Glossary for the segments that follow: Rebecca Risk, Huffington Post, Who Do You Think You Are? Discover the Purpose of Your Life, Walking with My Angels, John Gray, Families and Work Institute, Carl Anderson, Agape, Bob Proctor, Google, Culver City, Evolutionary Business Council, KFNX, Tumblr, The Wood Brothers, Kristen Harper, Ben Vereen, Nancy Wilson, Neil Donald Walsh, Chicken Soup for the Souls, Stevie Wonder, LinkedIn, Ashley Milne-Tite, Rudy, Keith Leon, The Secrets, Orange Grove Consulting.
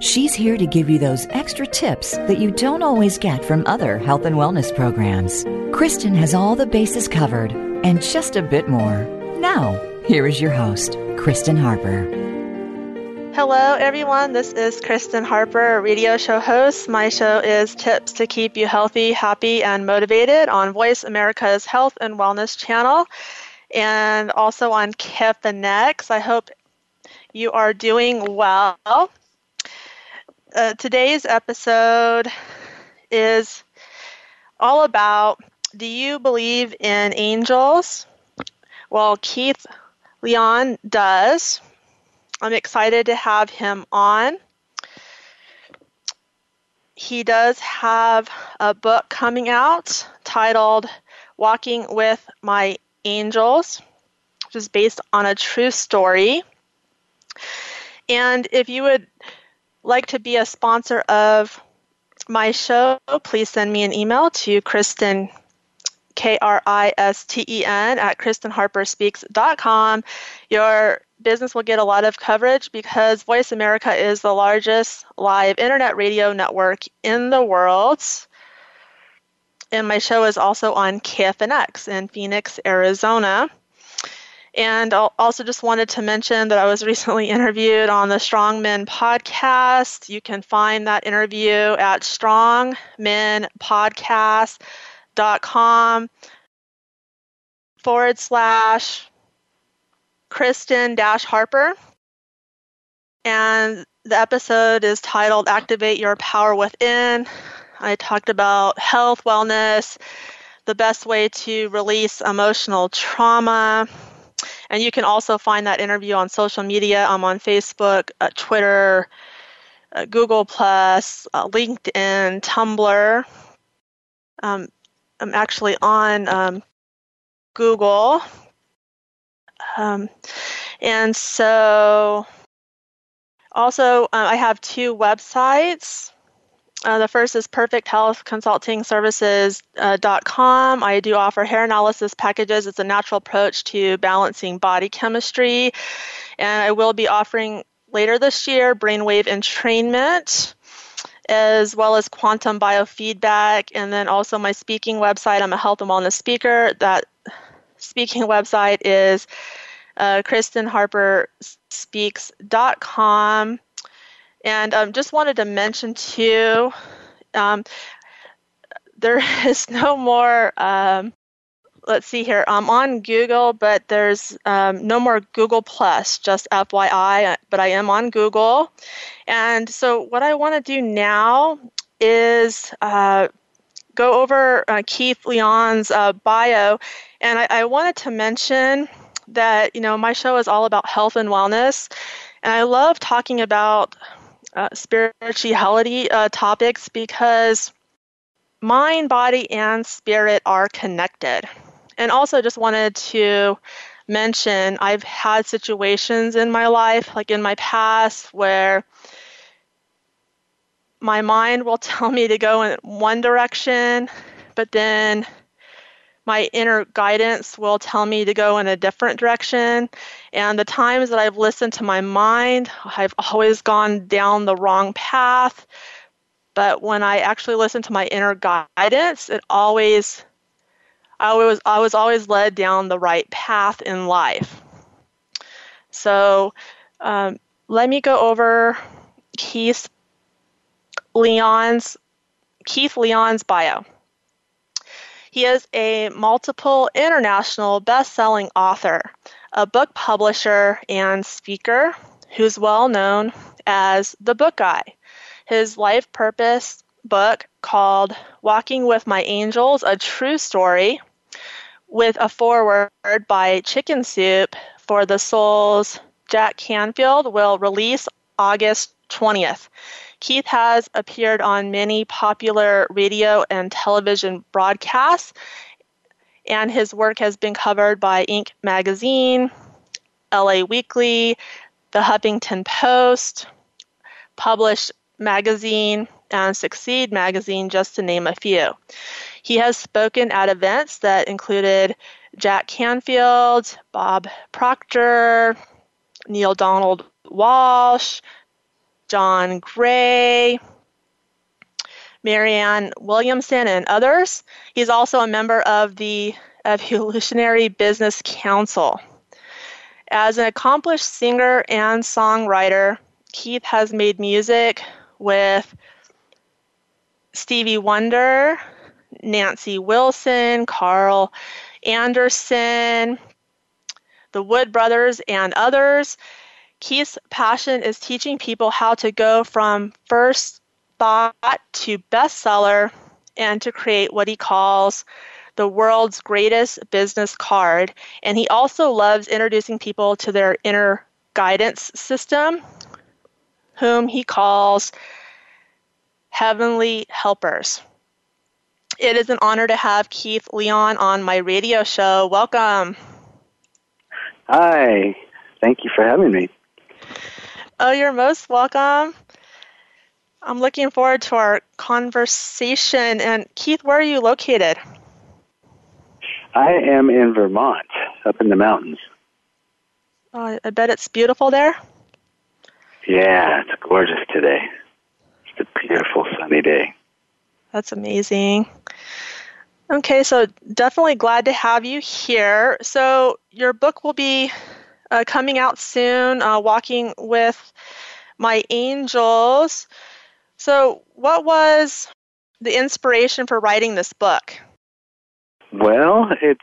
She's here to give you those extra tips that you don't always get from other health and wellness programs. Kristen has all the bases covered and just a bit more. Now, here is your host, Kristen Harper. Hello, everyone. This is Kristen Harper, radio show host. My show is Tips to Keep You Healthy, Happy, and Motivated on Voice America's Health and Wellness channel and also on KFNX. I hope you are doing well. Today's episode is all about, do you believe in angels? Well, Keith Leon does. I'm excited to have him on. He does have a book coming out titled Walking with My Angels, which is based on a true story. And if you would like to be a sponsor of my show, please send me an email to Kristen, Kristen, at KristenHarperSpeaks.com. Your business will get a lot of coverage because Voice America is the largest live internet radio network in the world. And my show is also on KFNX in Phoenix, Arizona. And I also just wanted to mention that I was recently interviewed on the Strong Men Podcast. You can find that interview at strongmenpodcast.com / Kristen-Harper. And the episode is titled Activate Your Power Within. I talked about health, wellness, the best way to release emotional trauma. And you can also find that interview on social media. I'm on Facebook, Twitter, Google+, LinkedIn, Tumblr. I'm actually on Google. And so also I have two websites. The first is PerfectHealthConsultingServices.com. I do offer hair analysis packages. It's a natural approach to balancing body chemistry. And I will be offering later this year brainwave entrainment as well as quantum biofeedback. And then also my speaking website. I'm a health and wellness speaker. That speaking website is KristenHarperSpeaks.com. And just wanted to mention, too, there is no more, let's see here, I'm on Google, but there's no more Google+, just FYI, but I am on Google. And so what I want to do now is go over Keith Leon's bio, and I wanted to mention that, you know, my show is all about health and wellness, and I love talking about spirituality topics because mind, body, and spirit are connected. And also just wanted to mention I've had situations in my life, like in my past, where my mind will tell me to go in one direction, but then my inner guidance will tell me to go in a different direction. And the times that I've listened to my mind, I've always gone down the wrong path. But when I actually listened to my inner guidance, I was always led down the right path in life. So let me go over Keith Leon's bio. He is a multiple international best-selling author, a book publisher, and speaker who's well known as the Book Guy. His life purpose book called Walking with My Angels, A True Story, with a foreword by Chicken Soup for the Souls, Jack Canfield, will release August 20th. Keith has appeared on many popular radio and television broadcasts, and his work has been covered by Inc. magazine, LA Weekly, The Huffington Post, Publish magazine, and Succeed magazine, just to name a few. He has spoken at events that included Jack Canfield, Bob Proctor, Neil Donald Walsh, John Gray, Marianne Williamson, and others. He's also a member of the Evolutionary Business Council. As an accomplished singer and songwriter, Keith has made music with Stevie Wonder, Nancy Wilson, Carl Anderson, The Wood Brothers, and others. Keith's passion is teaching people how to go from first thought to bestseller and to create what he calls the world's greatest business card. And he also loves introducing people to their inner guidance system, whom he calls Heavenly Helpers. It is an honor to have Keith Leon on my radio show. Welcome. Hi. Thank you for having me. Oh, you're most welcome. I'm looking forward to our conversation. And Keith, where are you located? I am in Vermont, up in the mountains. Oh, I bet it's beautiful there. Yeah, it's gorgeous today. It's a beautiful sunny day. That's amazing. Okay, so definitely glad to have you here. So your book will be coming out soon, Walking with My Angels. So what was the inspiration for writing this book? Well, it's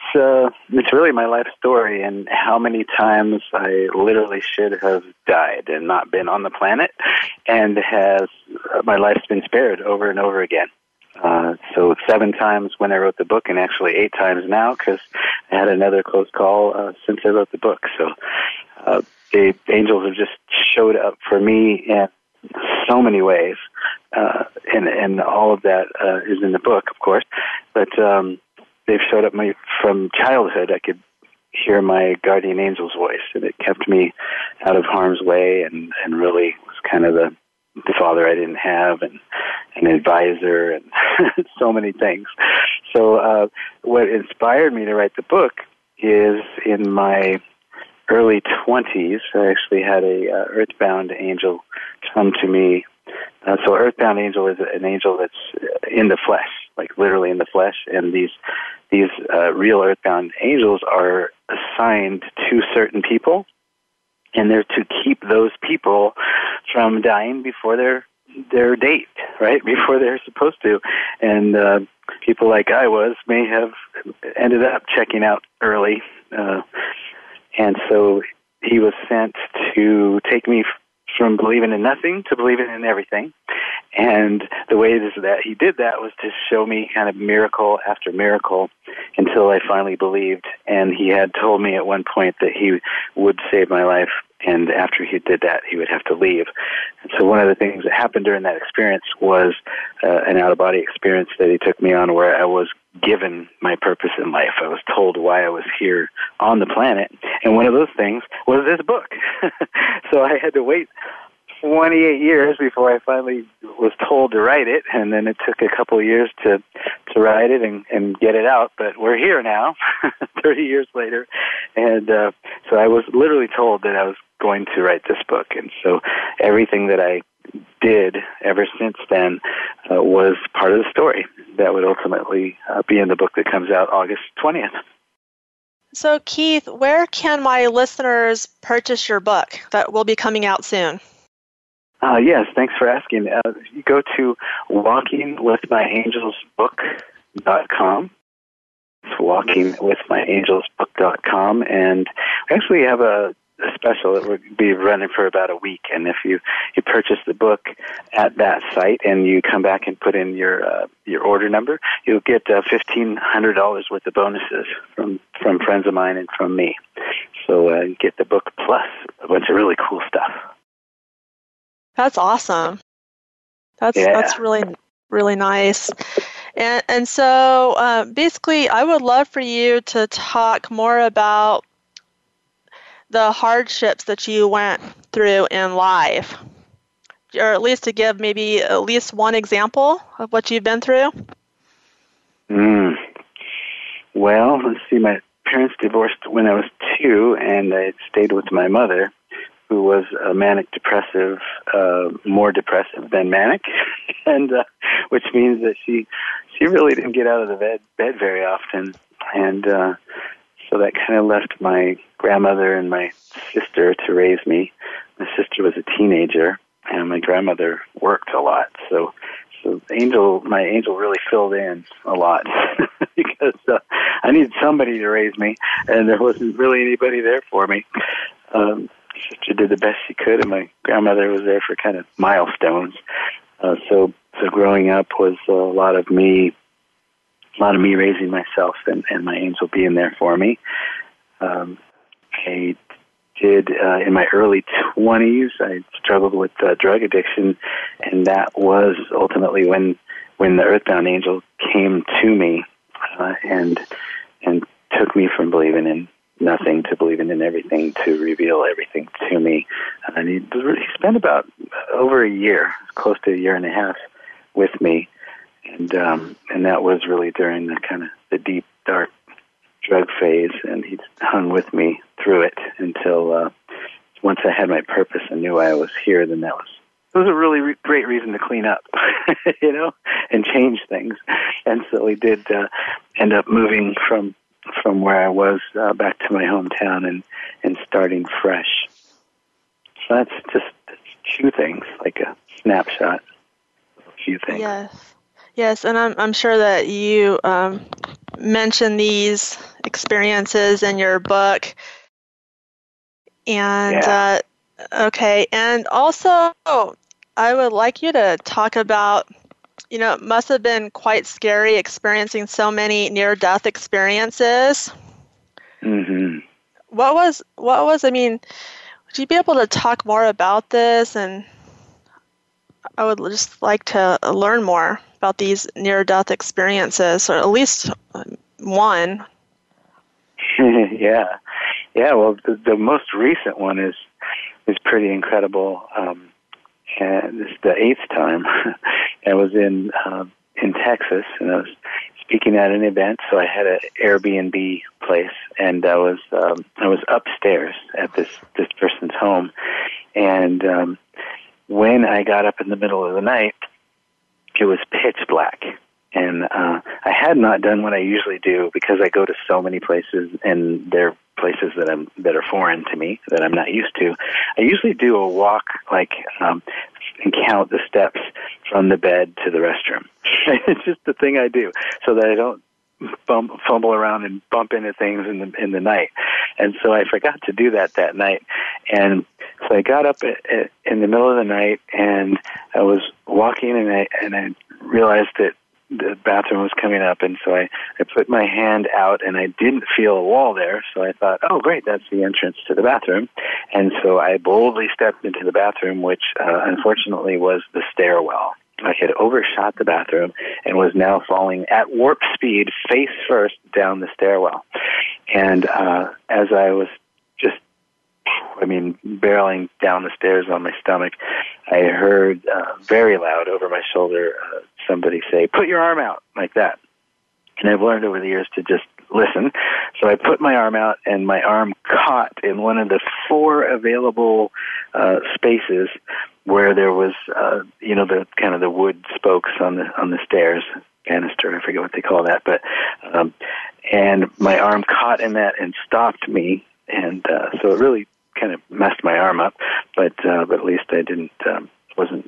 really my life story and how many times I literally should have died and not been on the planet, and my life's been spared over and over again. So 7 times when I wrote the book, and actually 8 times now, because I had another close call since I wrote the book. So the angels have just showed up for me in so many ways, and all of that is in the book, of course. But they've showed up from childhood. I could hear my guardian angel's voice, and it kept me out of harm's way, and really was kind of the father I didn't have, and an advisor, and so many things. So what inspired me to write the book is in my early 20s, I actually had a earthbound angel come to me. So earthbound angel is an angel that's in the flesh, like literally in the flesh, and these real earthbound angels are assigned to certain people, and they're to keep those people from dying before their date, right? Before they're supposed to. And people like I was may have ended up checking out early. And so he was sent to take me from believing in nothing to believing in everything. And the way that he did that was to show me kind of miracle after miracle until I finally believed. And he had told me at one point that he would save my life, and after he did that, he would have to leave. And so one of the things that happened during that experience was an out-of-body experience that he took me on, where I was given my purpose in life. I was told why I was here on the planet. And one of those things was this book. So I had to wait 28 years before I finally was told to write it, and then it took a couple of years to write it and get it out, but we're here now, 30 years later, and so I was literally told that I was going to write this book, and so everything that I did ever since then was part of the story that would ultimately be in the book that comes out August 20th. So Keith, where can my listeners purchase your book that will be coming out soon? Yes, thanks for asking. You go to walkingwithmyangelsbook.com. It's walkingwithmyangelsbook.com. And we actually have a special that would be running for about a week. And if you purchase the book at that site and you come back and put in your order number, you'll get $1,500 worth of bonuses from friends of mine and from me. So you get the book plus a bunch of really cool stuff. That's awesome. That's really nice. And so basically, I would love for you to talk more about the hardships that you went through in life, or at least to give maybe at least one example of what you've been through. Well, let's see. My parents divorced when I was 2, and I stayed with my mother, who was a manic-depressive, more depressive than manic, and which means that she really didn't get out of the bed very often, and so that kind of left my grandmother and my sister to raise me. My sister was a teenager, and my grandmother worked a lot, so my angel really filled in a lot because I needed somebody to raise me, and there wasn't really anybody there for me. Sister did the best she could, and my grandmother was there for kind of milestones. So growing up was a lot of me raising myself, and my angel being there for me. I did in my early 20s. I struggled with drug addiction, and that was ultimately when the Earthbound Angel came to me and took me from believing in nothing to believing in everything, to reveal everything to me. And he spent about over a year, close to a year and a half, with me, and that was really during the kind of the deep dark drug phase. And he hung with me through it until once I had my purpose and knew I was here. Then it was a really great reason to clean up, and change things. And so we did end up moving from where I was back to my hometown and starting fresh. So that's two things, like a snapshot of a few things. Yes, and I'm sure that you mentioned these experiences in your book. And okay, and also I would like you to talk about, it must have been quite scary experiencing so many near-death experiences. Mm-hmm. Would you be able to talk more about this? And I would just like to learn more about these near-death experiences, or at least one. Yeah. Well, the most recent one is pretty incredible. And this is the 8th time. I was in Texas, and I was speaking at an event. So I had an Airbnb place, and I was upstairs at this person's home. And when I got up in the middle of the night, it was pitch black, and I had not done what I usually do, because I go to so many places, and they're places that are foreign to me, that I'm not used to. I usually do a walk, like, and count the steps from the bed to the restroom. It's just the thing I do, so that I don't fumble around and bump into things in the night. And so I forgot to do that night. And so I got up in the middle of the night, and I was walking, and I realized that the bathroom was coming up, and so I put my hand out, and I didn't feel a wall there, so I thought, oh, great, that's the entrance to the bathroom. And so I boldly stepped into the bathroom, which unfortunately was the stairwell. I had overshot the bathroom and was now falling at warp speed, face first, down the stairwell. And as I was barreling down the stairs on my stomach, I heard very loud over my shoulder somebody say, "Put your arm out," like that. And I've learned over the years to just listen. So I put my arm out, and my arm caught in one of the 4 available spaces where there was, the kind of the wood spokes on the stairs, canister, I forget what they call that, but and my arm caught in that and stopped me, and so it really kind of messed my arm up, but at least I wasn't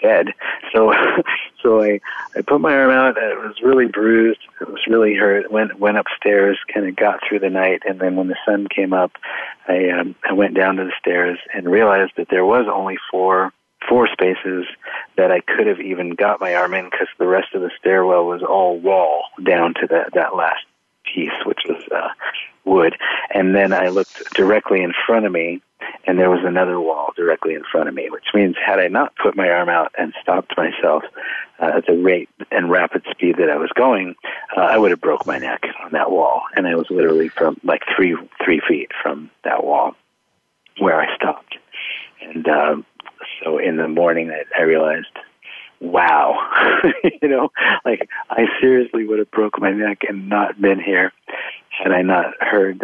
dead. So I put my arm out. It was really bruised. It was really hurt. Went upstairs, kind of got through the night, and then when the sun came up, I went down to the stairs and realized that there was only 4 spaces that I could have even got my arm in, because the rest of the stairwell was all wall down to that last piece, which was wood. And then I looked directly in front of me, and there was another wall directly in front of me, which means had I not put my arm out and stopped myself at the rate and rapid speed that I was going, I would have broke my neck on that wall. And I was literally from like three feet from that wall where I stopped. And so in the morning I realized, wow, you know, like I seriously would have broke my neck and not been here had I not heard,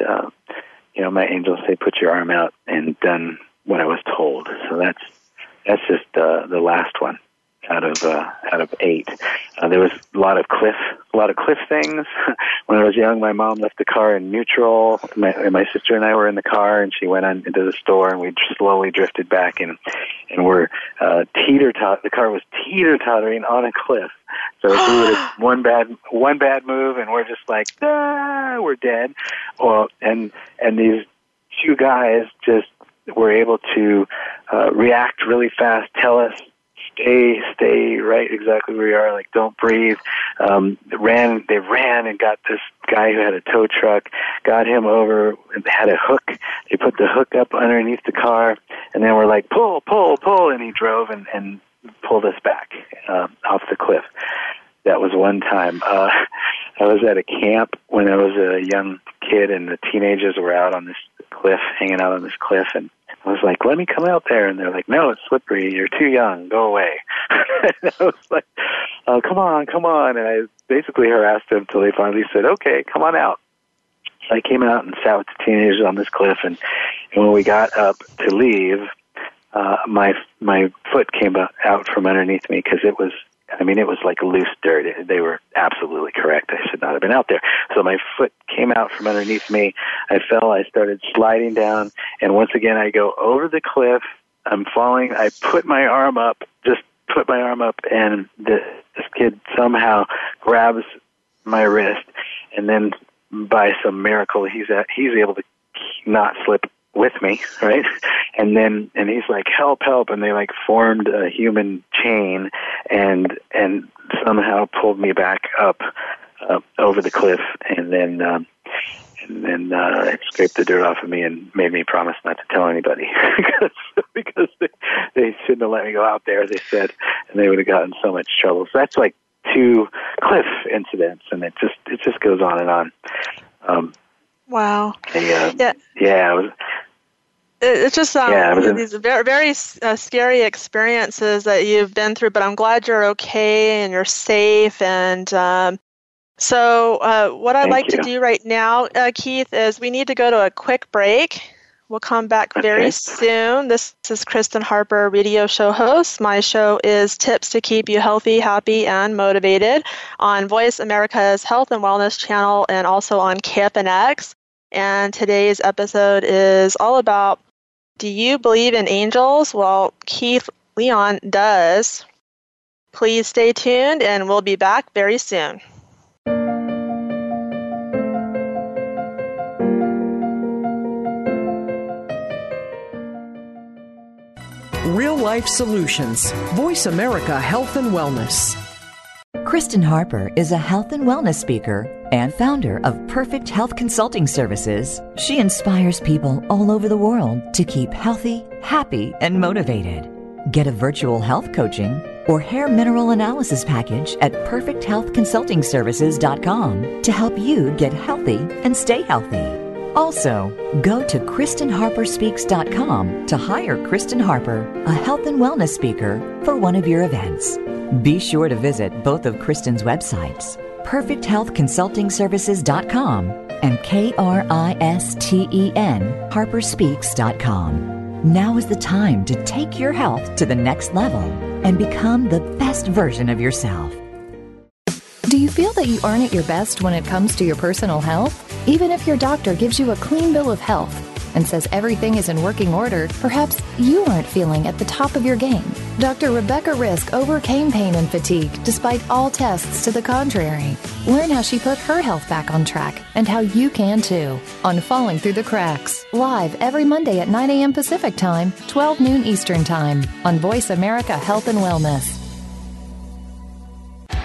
you know, my angels say, put your arm out, and done what I was told. So that's just the last one out of eight. There was a lot of cliff things. When I was young, my mom left the car in neutral. My sister and I were in the car, and she went on into the store, and we slowly drifted back, and we're the car was teeter-tottering on a cliff. So if we would have one bad move, and we're just like, we're dead. Well, and these two guys just were able to react really fast, tell us, Stay right exactly where you are, like don't breathe. They ran and got this guy who had a tow truck, got him over, and had a hook. They put the hook up underneath the car, and then we're like, pull, pull, pull, and he drove and pulled us back off the cliff. That was one time. I was at a camp when I was a young kid, and the teenagers were out on this cliff, hanging out on this cliff, and I was like, let me come out there. And they're like, no, it's slippery. You're too young. Go away. And I was like, oh, come on. And I basically harassed them until they finally said, okay, come on out. So I came out and sat with the teenagers on this cliff. And when we got up to leave, my foot came out from underneath me because it was like loose dirt. They were absolutely correct. I should not have been out there. So my foot came out from underneath me. I fell. I started sliding down. And once again, I go over the cliff. I'm falling. I put my arm up, and this kid somehow grabs my wrist. And then by some miracle, he's able to not slip with me, right? And he's like, help, and they like formed a human chain and somehow pulled me back up over the cliff, and then it scraped the dirt off of me and made me promise not to tell anybody because they shouldn't have let me go out there, they said, and they would have gotten so much trouble. So that's like two cliff incidents, and it just goes on and on. Wow. Yeah. It's just these very, very scary experiences that you've been through, but I'm glad you're okay and you're safe. And so what I'd like to do right now, Keith, is we need to go to a quick break. We'll come back very soon. This is Kristen Harper, radio show host. My show is Tips to Keep You Healthy, Happy, and Motivated on Voice America's Health and Wellness channel and also on KFNX. And today's episode is all about, do you believe in angels? Well, Keith Leon does. Please stay tuned, and we'll be back very soon. Real Life Solutions. Voice America Health and Wellness. Kristen Harper is a health and wellness speaker and founder of Perfect Health Consulting Services. She inspires people all over the world to keep healthy, happy, and motivated. Get a virtual health coaching or hair mineral analysis package at PerfectHealthConsultingServices.com to help you get healthy and stay healthy. Also, go to KristenHarperSpeaks.com to hire Kristen Harper, a health and wellness speaker, for one of your events. Be sure to visit both of Kristen's websites, PerfectHealthConsultingServices.com and KristenHarperSpeaks.com. Now is the time to take your health to the next level and become the best version of yourself. Do you feel that you aren't at your best when it comes to your personal health? Even if your doctor gives you a clean bill of health and says everything is in working order, perhaps you aren't feeling at the top of your game. Dr. Rebecca Risk overcame pain and fatigue despite all tests to the contrary. Learn how she put her health back on track and how you can too on Falling Through the Cracks, live every Monday at 9 a.m. Pacific Time, 12 noon Eastern Time on Voice America Health and Wellness.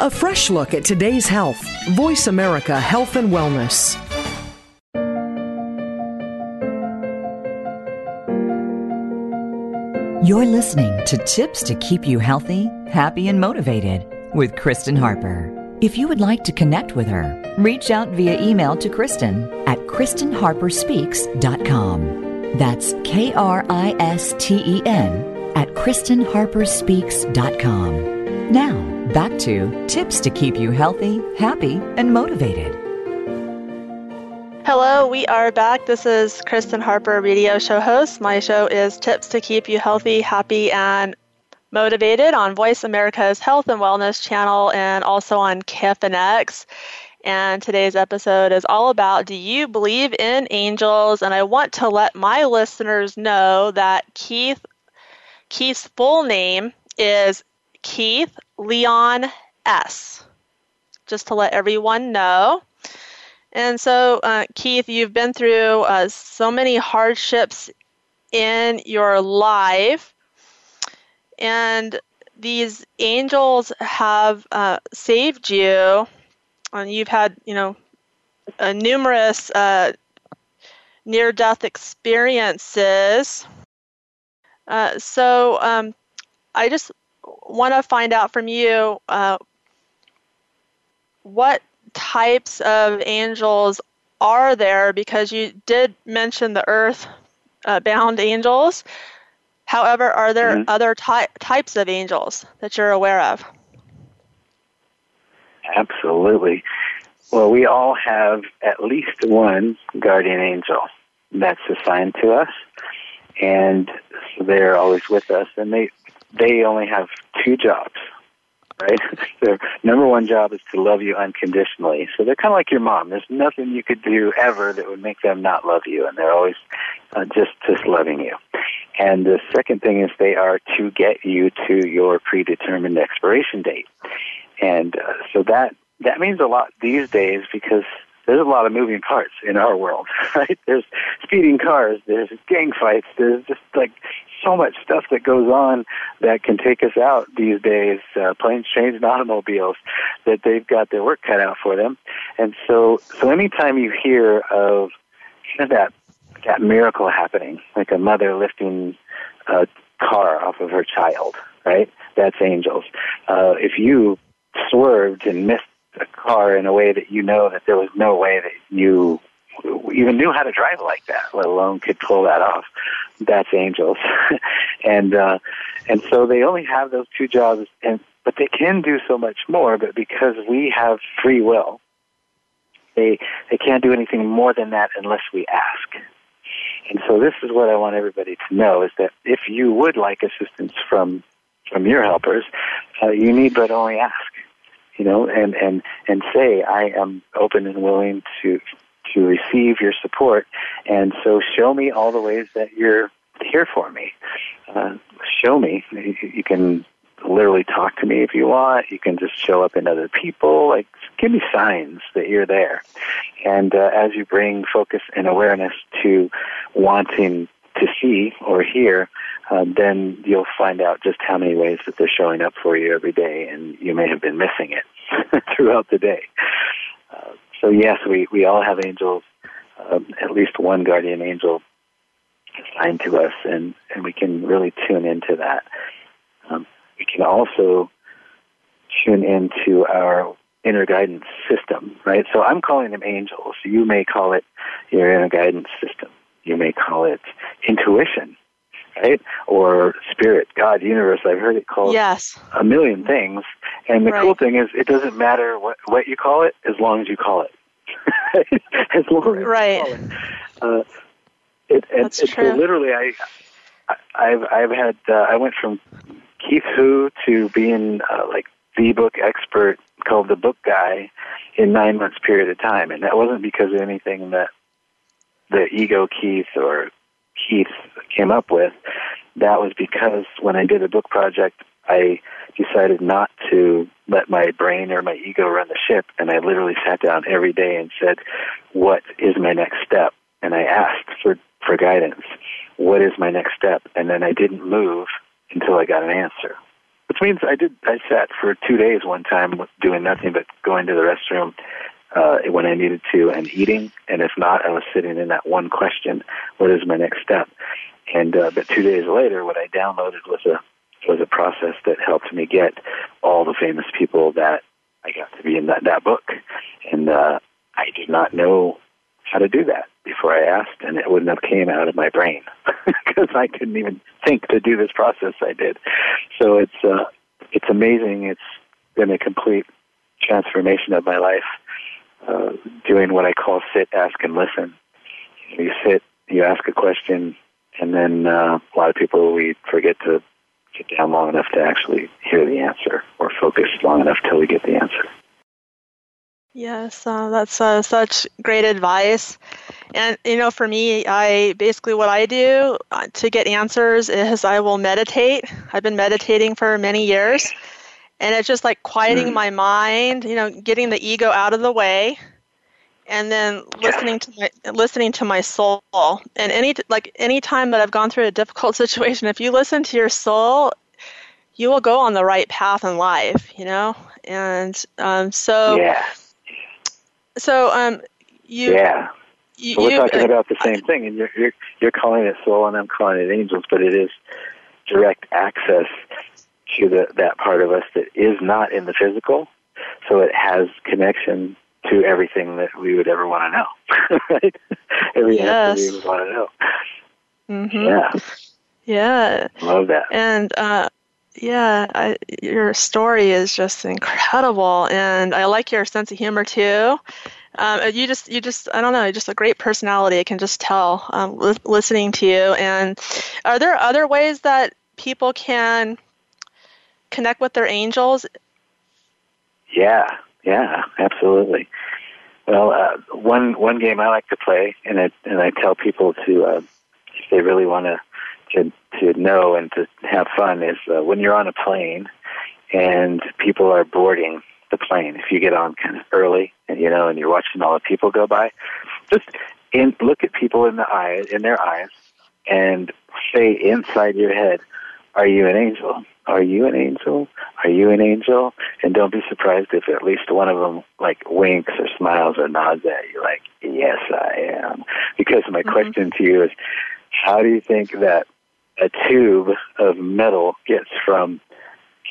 A fresh look at today's health. Voice America Health and Wellness. You're listening to Tips to Keep You Healthy, Happy, and Motivated with Kristen Harper. If you would like to connect with her, reach out via email to Kristen at KristenHarperSpeaks.com. That's KRISTEN at KristenHarperSpeaks.com. Now, back to Tips to Keep You Healthy, Happy, and Motivated. Hello, we are back. This is Kristen Harper, radio show host. My show is Tips to Keep You Healthy, Happy, and Motivated on Voice America's Health and Wellness channel and also on KFNX. And today's episode is all about, do you believe in angels? And I want to let my listeners know that Keith's full name is Keith Leon S., just to let everyone know. And so, Keith, you've been through so many hardships in your life. And these angels have saved you, and you've had, numerous near-death experiences. So I just want to find out from you what types of angels are there, because you did mention the earth-bound angels. However, are there other types of angels that you're aware of? Absolutely. Well, we all have at least one guardian angel that's assigned to us, and they're always with us, and they only have two jobs, right? Their number one job is to love you unconditionally. So they're kind of like your mom. There's nothing you could do ever that would make them not love you, and they're always just loving you. And the second thing is they are to get you to your predetermined expiration date. And so that means a lot these days, because there's a lot of moving parts in our world, right? There's speeding cars, there's gang fights, there's just like so much stuff that goes on that can take us out these days, planes, trains, and automobiles, that they've got their work cut out for them. And so anytime you hear of that miracle happening, like a mother lifting a car off of her child, right? That's angels. If you swerved and missed a car in a way that you know that there was no way that you even knew how to drive like that, let alone could pull that off, that's angels. And so they only have those two jobs, but they can do so much more. But because we have free will, they can't do anything more than that unless we ask. And so this is what I want everybody to know, is that if you would like assistance from your helpers, you need but only ask, and say, I am open and willing to receive your support, and so show me all the ways that you're here for me. Show me. You can literally talk to me if you want. You can just show up in other people. Like, give me signs that you're there. And as you bring focus and awareness to wanting to see or hear, then you'll find out just how many ways that they're showing up for you every day, and you may have been missing it throughout the day. So yes, we all have angels, at least one guardian angel assigned to us, and we can really tune into that. We can also tune into our inner guidance system, right? So I'm calling them angels. You may call it your inner guidance system. You may call it intuition, right? Or spirit, God, universe. I've heard it called a million things. And the cool thing is, it doesn't matter what you call it, as long as you call it. As long as you call it. That's true. So literally, I've had I went from Keith Who to being like the book expert called The Book Guy in 9 months period of time. And that wasn't because of anything that the ego Keith or Keith came up with. That was because when I did a book project, I decided not to let my brain or my ego run the ship. And I literally sat down every day and said, what is my next step? And I asked for guidance. What is my next step? And then I didn't move until I got an answer. Which means I sat for 2 days one time doing nothing but going to the restroom when I needed to and eating. And if not, I was sitting in that one question, what is my next step? And but 2 days later, what I downloaded was a process that helped me get all the famous people that I got to be in that book. And I did not know how to do that before I asked, and it wouldn't have came out of my brain because I couldn't even think to do this process I did. So it's amazing. It's been a complete transformation of my life, doing what I call sit, ask, and listen. You sit, you ask a question, and then a lot of people, we forget to sit down long enough to actually hear the answer or focus long enough till we get the answer. Yes, that's such great advice. And, you know, for me, what I do to get answers is I will meditate. I've been meditating for many years. And it's just like quieting my mind, you know, getting the ego out of the way, and then listening to my soul. And any time that I've gone through a difficult situation, if you listen to your soul, you will go on the right path in life, you know? And we're talking about the same thing, and you're calling it soul, and I'm calling it angels, but it is direct access to that part of us that is not in the physical, so it has connection to everything that we would ever want to know, right? Everything we would want to know. Mm-hmm. Yeah. Love that. And your story is just incredible, and I like your sense of humor too. I don't know, just a great personality. I can just tell listening to you. And are there other ways that people can connect with their angels? Yeah, absolutely. Well, one game I like to play, and I tell people to, if they really want to know and to have fun, is when you're on a plane and people are boarding the plane. If you get on kind of early, and you're watching all the people go by, just look at people in their eyes, and say inside your head, "Are you an angel? Are you an angel? Are you an angel?" And don't be surprised if at least one of them like winks or smiles or nods at you, like, "Yes, I am." Because my question to you is, how do you think that a tube of metal gets from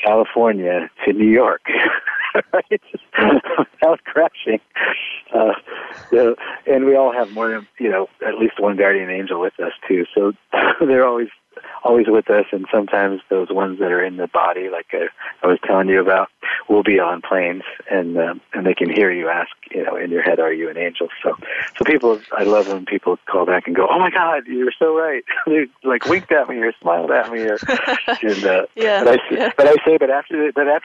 California to New York, right? Without crashing. And we all have more than, at least one guardian angel with us too. So they're always with us. And sometimes those ones that are in the body, like I was telling you about, will be on planes, and they can hear you ask, in your head, "Are you an angel?" So people, I love when people call back and go, "Oh my God, you're so right." They like winked at me or smiled at me, or But after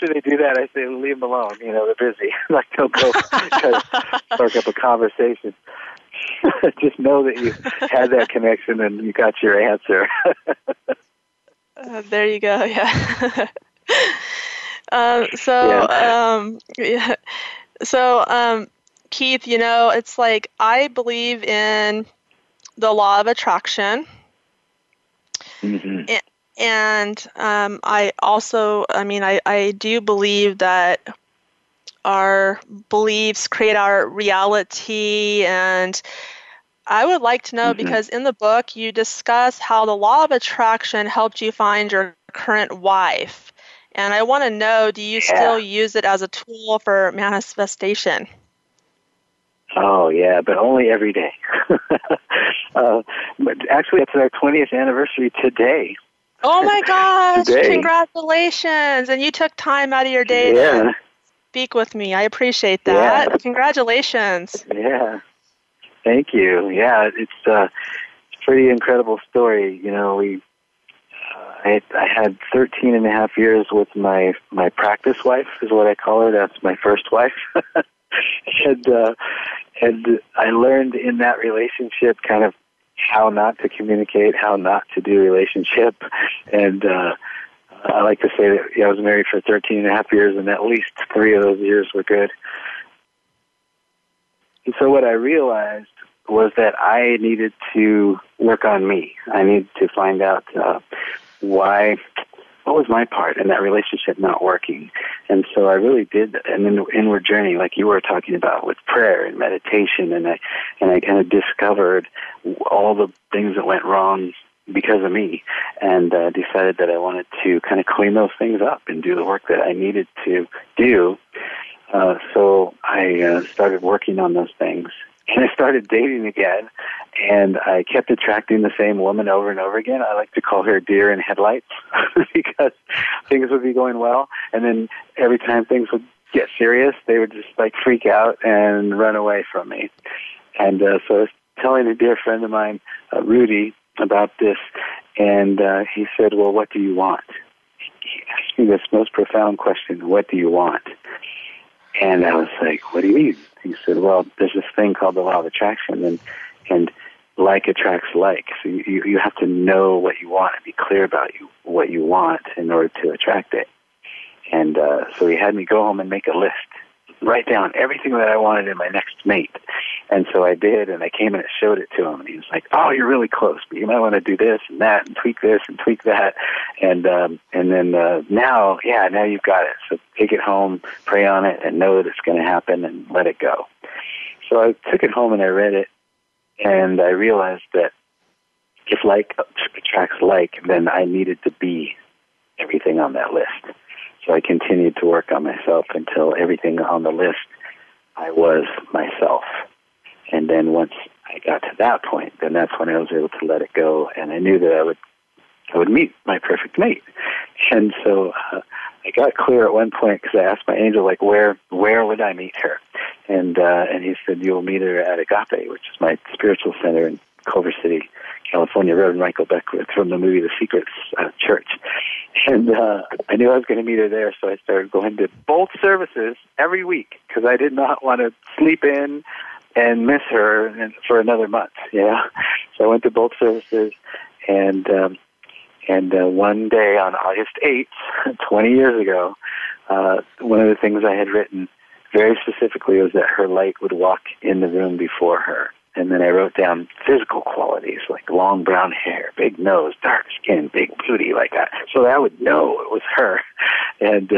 they do that, I say leave them alone. They're busy. Like, don't go try to spark up a conversation. Just know that you had that connection and you got your answer. There you go. Yeah. Keith, it's like I believe in the law of attraction, and I also, I do believe that our beliefs create our reality, and I would like to know, because in the book you discuss how the law of attraction helped you find your current wife. And I want to know, do you still use it as a tool for manifestation? Oh, yeah, but only every day. Actually, it's our 20th anniversary today. Oh, my gosh. Congratulations. And you took time out of your day to speak with me. I appreciate that. Yeah. Congratulations. Yeah. Thank you. Yeah, it's a pretty incredible story. We I had 13 and a half years with my practice wife, is what I call her. That's my first wife. And I learned in that relationship kind of how not to communicate, how not to do relationship. And I like to say that I was married for 13 and a half years, and at least 3 of those years were good. And so what I realized was that I needed to work on me. I needed to find out what was my part in that relationship not working. And so I really did an inward journey like you were talking about with prayer and meditation, and I kind of discovered all the things that went wrong because of me, and decided that I wanted to kind of clean those things up and do the work that I needed to do. So I started working on those things. And I started dating again, and I kept attracting the same woman over and over again. I like to call her deer in headlights because things would be going well, and then every time things would get serious, they would just like freak out and run away from me. And so I was telling a dear friend of mine, Rudy, about this, and he said, well, what do you want? He asked me this most profound question, what do you want? And I was like, what do you mean? He said, well, there's this thing called the law of attraction, and like attracts like. So you have to know what you want and be clear about what you want in order to attract it. And so he had me go home and make a list, write down everything that I wanted in my next mate. And so I did, and I came and showed it to him. And he was like, oh, you're really close, but you might want to do this and that and tweak this and tweak that. And then now you've got it. So take it home, pray on it, and know that it's going to happen and let it go. So I took it home and I read it, and I realized that if like attracts like, then I needed to be everything on that list. So I continued to work on myself until everything on the list, I was myself. And then once I got to that point, then that's when I was able to let it go, and I knew that I would meet my perfect mate. And so I got clear at one point because I asked my angel, like, where would I meet her? And he said, you'll meet her at Agape, which is my spiritual center in Culver City, California. Reverend Michael Beckwith from the movie The Secrets Church. And I knew I was going to meet her there, so I started going to both services every week because I did not want to sleep in and miss her for another month. So I went to both services, and one day on August 8th, 20 years ago, one of the things I had written very specifically was that her light would walk in the room before her. And then I wrote down physical qualities like long brown hair, big nose, dark skin, big booty, like that, so that I would know it was her. And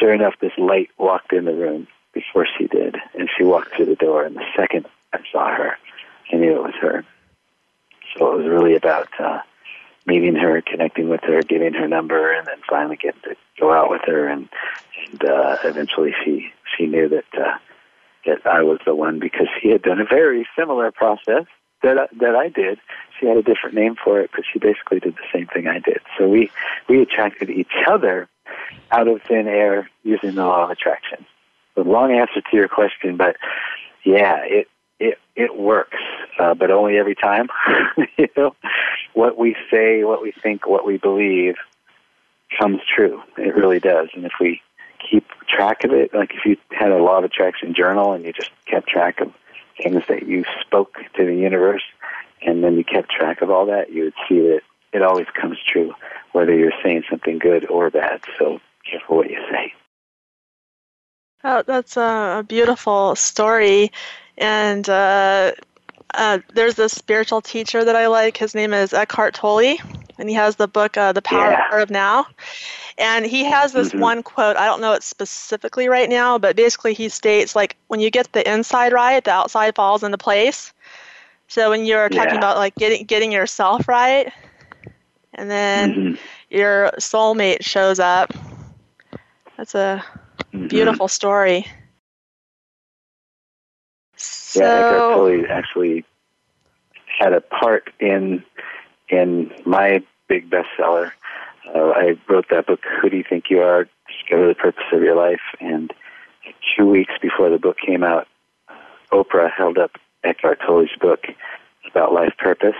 sure enough, this light walked in the room before she did, and she walked through the door. And the second I saw her, I knew it was her. So it was really about meeting her, connecting with her, giving her number, and then finally getting to go out with her. And eventually, she knew that I was the one because she had done a very similar process that I did. She had a different name for it, but she basically did the same thing I did. So we attracted each other out of thin air using the law of attraction. A long answer to your question, but yeah, it works, but only every time. What we say, what we think, what we believe comes true. It really does. And if we keep track of it, like if you had a law of attraction journal and you just kept track of things that you spoke to the universe, and then you kept track of all that, you would see that it always comes true, whether you're saying something good or bad. So careful what you say. Oh, that's a beautiful story. And there's this spiritual teacher that I like. His name is Eckhart Tolle, and he has the book, The Power of Now. And he has this one quote. I don't know it specifically right now, but basically he states, like, when you get the inside right, the outside falls into place. So when you're talking about, like, getting yourself right, and then your soulmate shows up. That's a beautiful story. So, Eckhart Tolle actually had a part in my big bestseller. I wrote that book, Who Do You Think You Are? Discover the Purpose of Your Life. And 2 weeks before the book came out, Oprah held up Eckhart Tolle's book about life purpose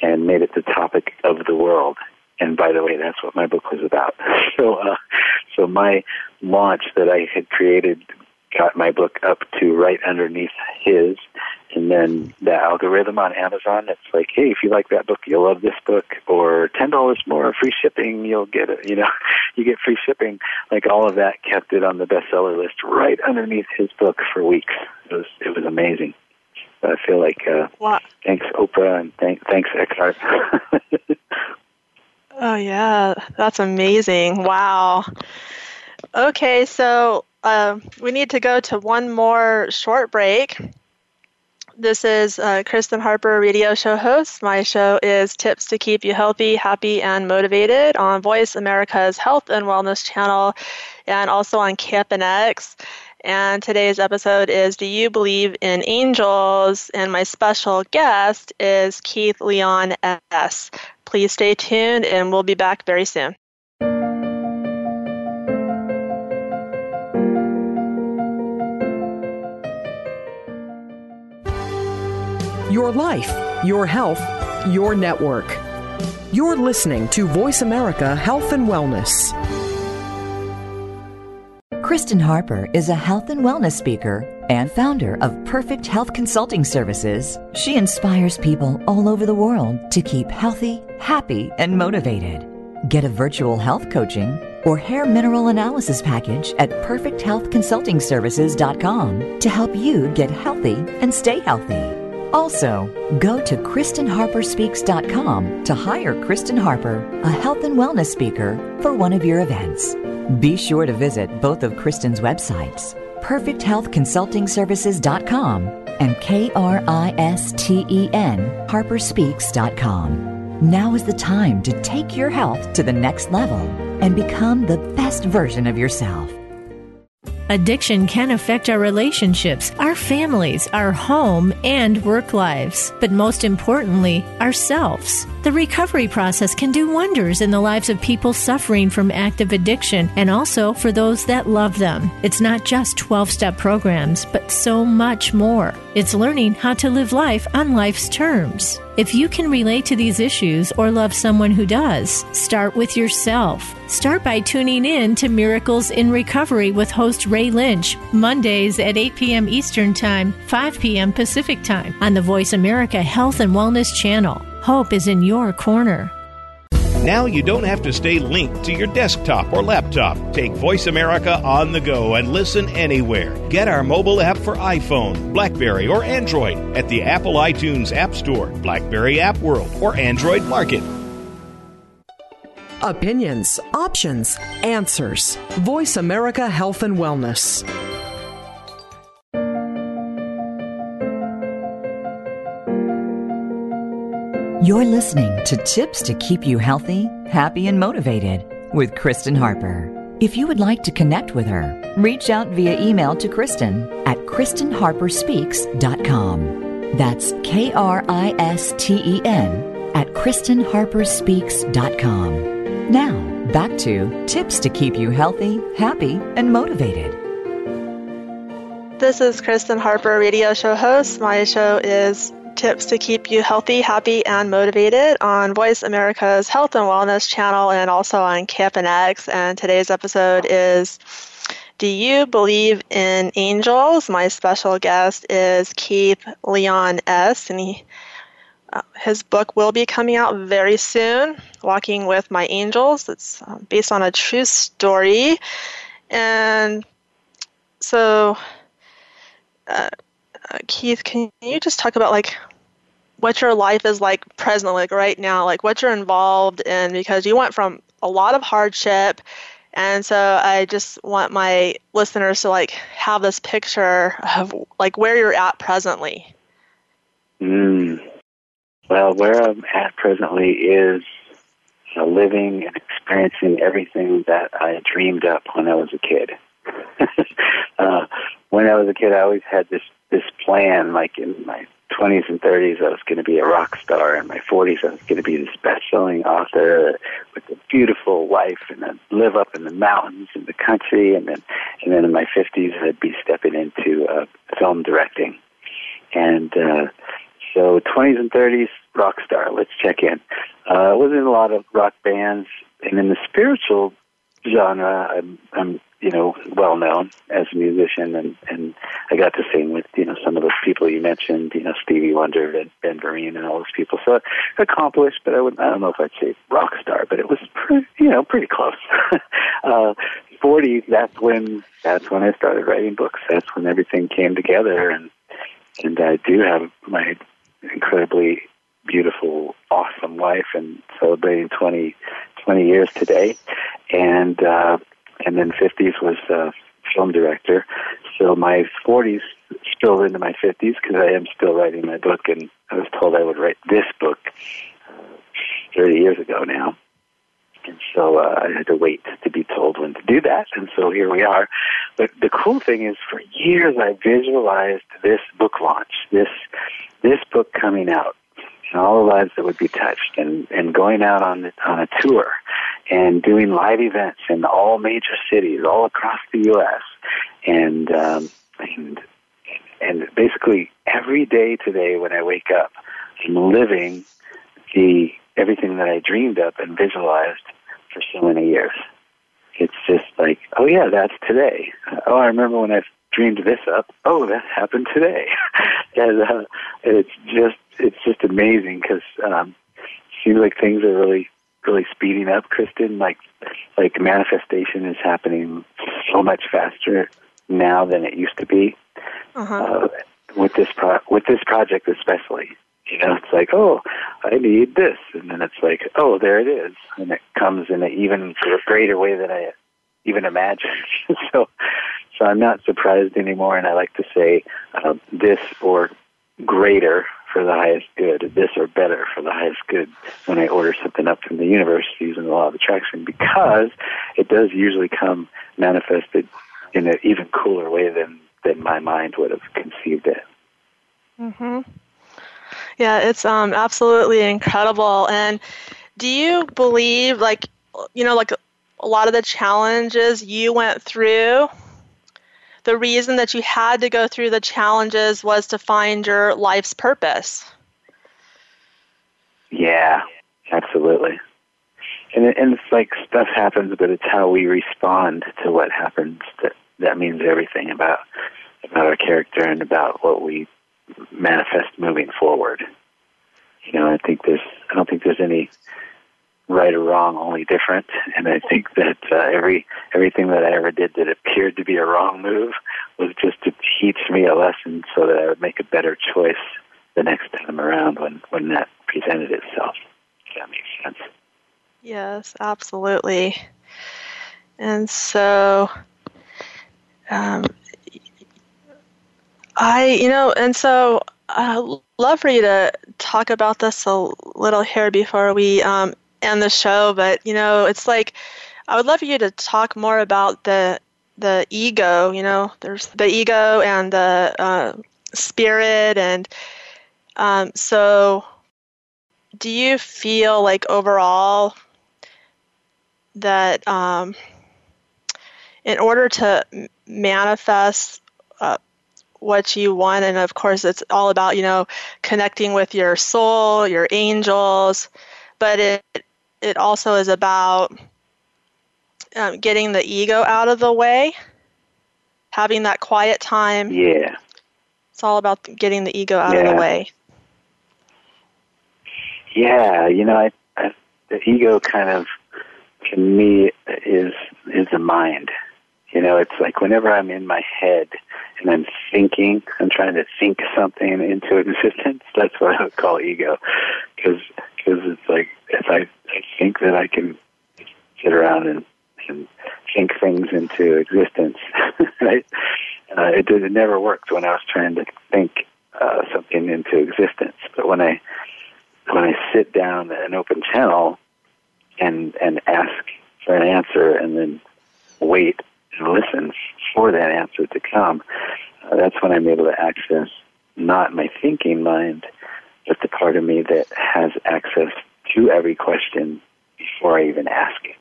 and made it the topic of the world. And by the way, that's what my book was about. So my launch that I had created got my book up to right underneath his. And then the algorithm on Amazon, it's like, hey, if you like that book, you'll love this book, or $10 more, free shipping, you'll get it. You know, you get free shipping. Like all of that kept it on the bestseller list right underneath his book for weeks. It was amazing. I feel like thanks, Oprah, and thanks, Eckhart. Oh, yeah. That's amazing. Wow. Okay, so we need to go to one more short break. This is Kristen Harper, radio show host. My show is Tips to Keep You Healthy, Happy, and Motivated on Voice America's Health and Wellness channel and also on KFNX. And today's episode is Do You Believe in Angels? And my special guest is Keith Leon S. Please stay tuned, and we'll be back very soon. Your life, your health, your network. You're listening to Voice America Health and Wellness. Kristen Harper is a health and wellness speaker and founder of Perfect Health Consulting Services. She inspires people all over the world to keep healthy, happy, and motivated. Get a virtual health coaching or hair mineral analysis package at PerfectHealthConsultingServices.com to help you get healthy and stay healthy. Also, go to KristenHarperSpeaks.com to hire Kristen Harper, a health and wellness speaker, for one of your events. Be sure to visit both of Kristen's websites, PerfectHealthConsultingServices.com and KristenHarperSpeaks.com. Now is the time to take your health to the next level and become the best version of yourself. Addiction can affect our relationships, our families, our home, and work lives, but most importantly, ourselves. The recovery process can do wonders in the lives of people suffering from active addiction and also for those that love them. It's not just 12-step programs, but so much more. It's learning how to live life on life's terms. If you can relate to these issues or love someone who does, start with yourself. Start by tuning in to Miracles in Recovery with host Ray Lynch, Mondays at 8 p.m. Eastern Time, 5 p.m. Pacific Time on the Voice America Health and Wellness channel. Hope is in your corner. Now you don't have to stay linked to your desktop or laptop. Take Voice America on the go and listen anywhere. Get our mobile app for iPhone, BlackBerry, or Android at the Apple iTunes App Store, BlackBerry App World, or Android Market. Opinions, options, answers. Voice America Health and Wellness. You're listening to Tips to Keep You Healthy, Happy, and Motivated with Kristen Harper. If you would like to connect with her, reach out via email to Kristen at KristenHarperSpeaks.com. That's KristenHarperSpeaks at KristenHarperSpeaks.com. Now, back to Tips to Keep You Healthy, Happy, and Motivated. This is Kristen Harper, radio show host. My show is Tips to Keep You Healthy, Happy, and Motivated on Voice America's Health and Wellness channel and also on KFNX. And today's episode is Do You Believe in Angels? My special guest is Keith Leon S. And his book will be coming out very soon, Walking with My Angels. It's based on a true story. And so Keith, can you just talk about like what your life is like presently, like right now, like what you're involved in, because you went from a lot of hardship, and so I just want my listeners to like have this picture of like where you're at presently. Well, where I'm at presently is living and experiencing everything that I dreamed up when I was a kid. When I was a kid, I always had this plan, like in my 20s and 30s, I was going to be a rock star. In my 40s, I was going to be this best-selling author with a beautiful wife, and I'd live up in the mountains in the country. And then in my 50s, I'd be stepping into film directing. And So 20s and 30s, rock star. Let's check in. I was in a lot of rock bands, and in the spiritual genre, I'm well known as a musician, and I got to sing with some of those people you mentioned, Stevie Wonder and Ben Vereen and all those people. So accomplished, but I don't know if I'd say rock star, but it was pretty close. 40, that's when I started writing books. That's when everything came together, and I do have my incredibly beautiful, awesome wife, and celebrating 20 years today, and then 50s was film director. So my 40s spilled into my 50s because I am still writing my book, and I was told I would write this book 30 years ago now. And so I had to wait to be told when to do that, and so here we are. But the cool thing is, for years I visualized this book launch, this book coming out, and all the lives that would be touched, and going out on a tour, and doing live events in all major cities all across the U.S., and basically every day today when I wake up, I'm living everything that I dreamed up and visualized for so many years. It's just like, oh yeah, that's today. Oh, I remember when I dreamed this up. Oh, that happened today. And it's just amazing because it seems like things are really, really speeding up, Kristen. Like manifestation is happening so much faster now than it used to be. Uh-huh. With this project especially. It's like, oh, I need this. And then it's like, oh, there it is. And it comes in an even greater way than I even imagined. So I'm not surprised anymore. And I like to say this or greater for the highest good, this or better for the highest good when I order something up from the universe using the law of attraction, because it does usually come manifested in an even cooler way than my mind would have conceived it. Mm-hmm. Yeah, it's absolutely incredible. And do you believe, like a lot of the challenges you went through, the reason that you had to go through the challenges was to find your life's purpose? Yeah, absolutely. And it's like stuff happens, but it's how we respond to what happens that means everything about our character and about what we manifest moving forward. I don't think there's any right or wrong, only different. And I think that everything that I ever did that appeared to be a wrong move was just to teach me a lesson so that I would make a better choice the next time around when that presented itself. If that makes sense. Yes, absolutely. And so I'd love for you to talk about this a little here before we end the show. But, it's like I would love for you to talk more about the ego. There's the ego and the spirit. And so do you feel like overall that in order to manifest what you want, and of course it's all about connecting with your soul, your angels, but it also is about getting the ego out of the way, having that quiet time. Yeah, it's all about getting the ego out of the way. Yeah, the ego kind of, to me, is the mind. It's like whenever I'm in my head and I'm trying to think something into existence, that's what I would call ego. Because it's like, if I think that I can sit around and think things into existence, right? It never worked when I was trying to think something into existence. But when I sit down at an open channel and ask for an answer and then wait and listen for that answer to come, that's when I'm able to access not my thinking mind, but the part of me that has access to every question before I even ask it.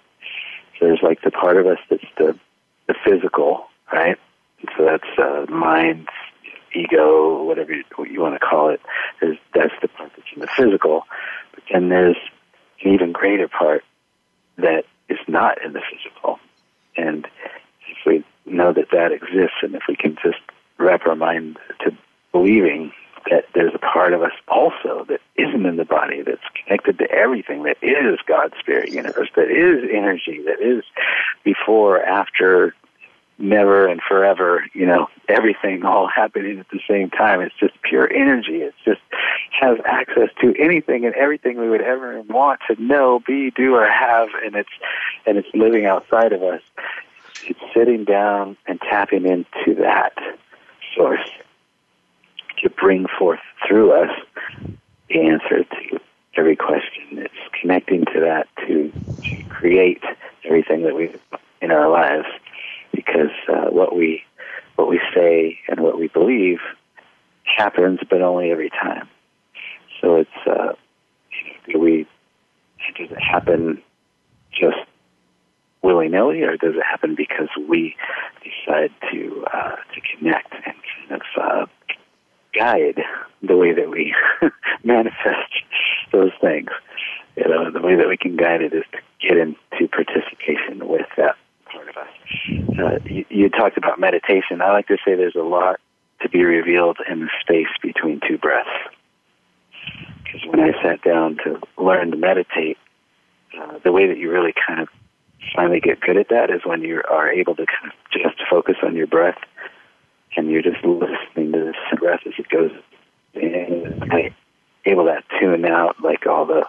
So there's like the part of us that's the physical, right? So that's mind, ego, whatever you want to call it. There's, know that that exists, and if we can just wrap our mind to believing that there's a part of us also that isn't in the body, that's connected to everything, that is God's spirit universe, that is energy, that is before, after, never and forever, you know, everything all happening at the same time. It's just pure energy. It's just has access to anything and everything we would ever want to know, be, do, or have, and it's living outside of us. It's sitting down and tapping into that source to bring forth through us the answer to every question. It's connecting to that to create everything that we in our lives, because what we say and what we believe happens, but only every time. So it's does it happen just willy-nilly, or does it happen because we decide to connect and kind of guide the way that we manifest those things? You know, the way that we can guide it is to get into participation with that part of us. You talked about meditation. I like to say there's a lot to be revealed in the space between two breaths. Because when I sat down to learn to meditate, the way that you really kind of finally get good at that is when you are able to kind of just focus on your breath, and you're just listening to this breath as it goes in, and able to tune out like all the,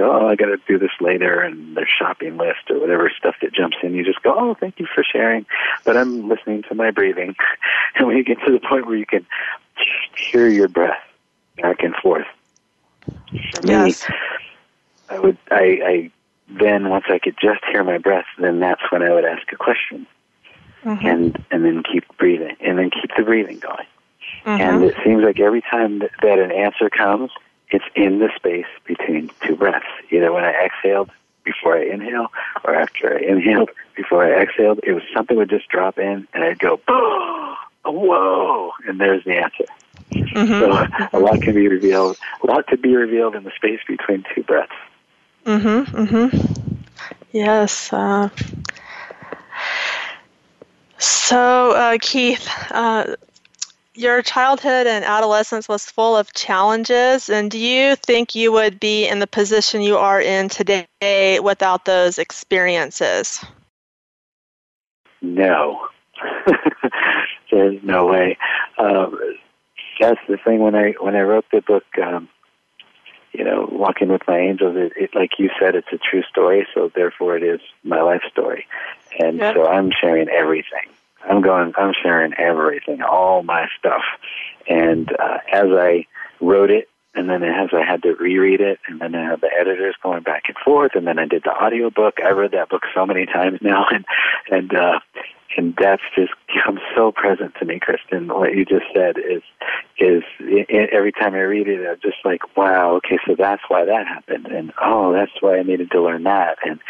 oh, I got to do this later, and their shopping list or whatever stuff that jumps in. You just go, oh, thank you for sharing, but I'm listening to my breathing. And when you get to the point where you can just hear your breath back and forth, for yes. me, I then once I could just hear my breath, then that's when I would ask a question, mm-hmm. and then keep breathing, and then keep the breathing going. Mm-hmm. And it seems like every time that an answer comes, it's in the space between two breaths. Either when I exhaled before I inhaled, or after I inhaled before I exhaled, it was something would just drop in, and I'd go, oh, whoa, and there's the answer. Mm-hmm. So a lot can be revealed, a lot to be revealed in the space between two breaths. Mm-hmm, mm-hmm. Yes. So, Keith, your childhood and adolescence was full of challenges, and do you think you would be in the position you are in today without those experiences? No. There's no way. That's the thing. When I wrote the book, Walking with My Angels, it like you said, it's a true story, so therefore it is my life story. And yep. So I'm sharing everything. I'm sharing everything, all my stuff. And as I wrote it, and then as I had to reread it, and then I had the editors going back and forth, and then I did the audio book. I read that book so many times now, and that's just become so present to me, Kristen. What you just said is every time I read it, I'm just like, wow, okay, so that's why that happened, and oh, that's why I needed to learn that, and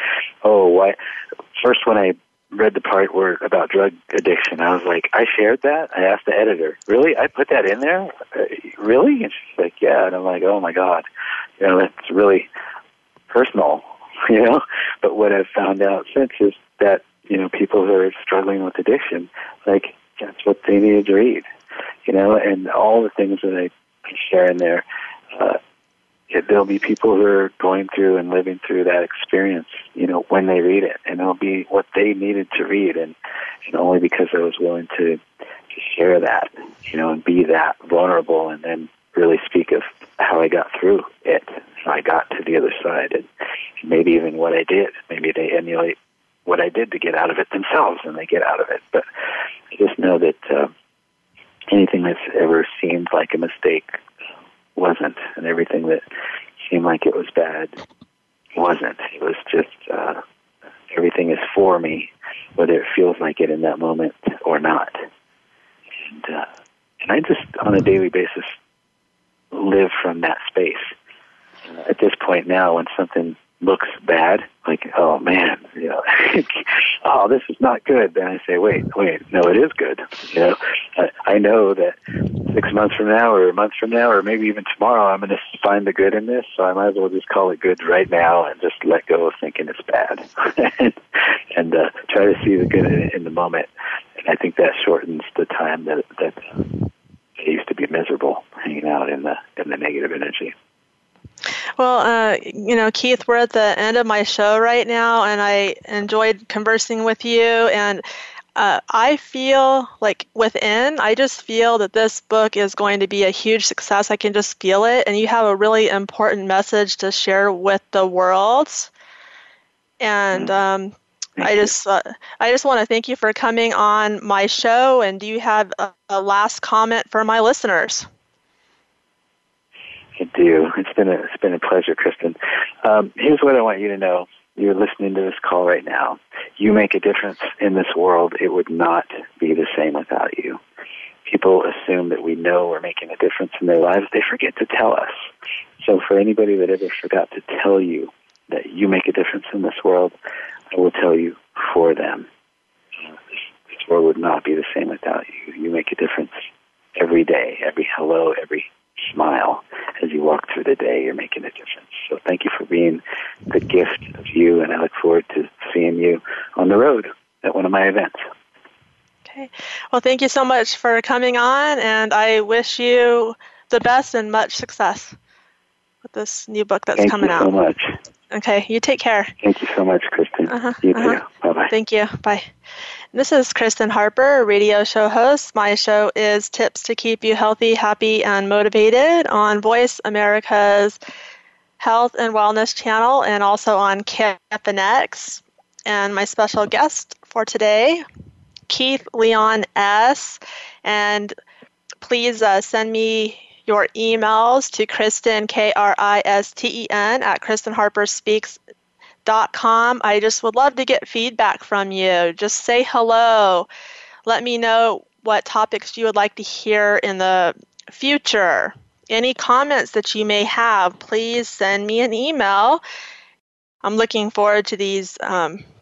oh, why? First, when I read the part where about drug addiction, I was like, I shared that? I asked the editor, really? I put that in there? Really? And she's like, yeah. And I'm like, oh my God. That's really personal, But what I've found out since is that, people who are struggling with addiction, like, that's what they needed to read, and all the things that I share in there, there'll be people who are going through and living through that experience, when they read it, and it'll be what they needed to read, and only because I was willing to share that, and be that vulnerable, and then really speak of how I got through it, how I got to the other side, and maybe even what I did. Maybe they emulate what I did to get out of it themselves, and they get out of it. But I just know that anything that's ever seemed like a mistake wasn't, and everything that seemed like it was bad wasn't. It was just everything is for me, whether it feels like it in that moment or not. And I just, on a daily basis, live from that space. At this point now, when something looks bad, like, oh man, oh, this is not good, then I say, wait, no, it is good. I know that 6 months from now, or a month from now, or maybe even tomorrow, I'm going to find the good in this, so I might as well just call it good right now and just let go of thinking it's bad, and try to see the good in the moment. And I think that shortens the time that it used to be miserable hanging out in the negative energy. Well, Keith, we're at the end of my show right now, and I enjoyed conversing with you. And I feel like within, I just feel that this book is going to be a huge success. I can just feel it. And you have a really important message to share with the world. And I just want to thank you for coming on my show. And do you have a last comment for my listeners? I do. It's been a pleasure, Kristen. Here's what I want you to know. You're listening to this call right now. You make a difference in this world. It would not be the same without you. People assume that we know we're making a difference in their lives. They forget to tell us. So for anybody that ever forgot to tell you that you make a difference in this world, I will tell you for them. This world would not be the same without you. You make a difference every day, every hello, every smile. As you walk through the day, you're making a difference. So thank you for being the gift of you, and I look forward to seeing you on the road at one of my events. Okay. Well, thank you so much for coming on, and I wish you the best and much success with this new book that's coming out. Thank you so much. Okay, you take care. Thank you so much, Kristen. You too. Bye-bye. Thank you. Bye. This is Kristen Harper, radio show host. My show is Tips to Keep You Healthy, Happy, and Motivated on Voice America's Health and Wellness channel and also on KFNX. And my special guest for today, Keith Leon S. And please send me your emails to Kristen, Kristen, at KristenHarperSpeaks.com. I just would love to get feedback from you. Just say hello. Let me know what topics you would like to hear in the future. Any comments that you may have, please send me an email. I'm looking forward to these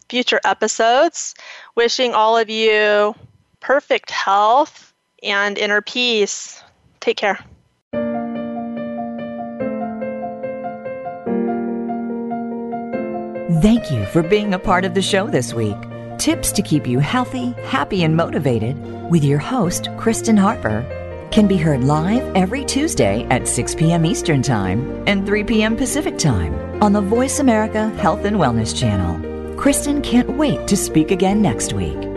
future episodes. Wishing all of you perfect health and inner peace. Take care. Thank you for being a part of the show this week. Tips to Keep You Healthy, Happy, and Motivated with your host, Kristen Harper, can be heard live every Tuesday at 6 p.m. Eastern Time and 3 p.m. Pacific Time on the Voice America Health and Wellness channel. Kristen can't wait to speak again next week.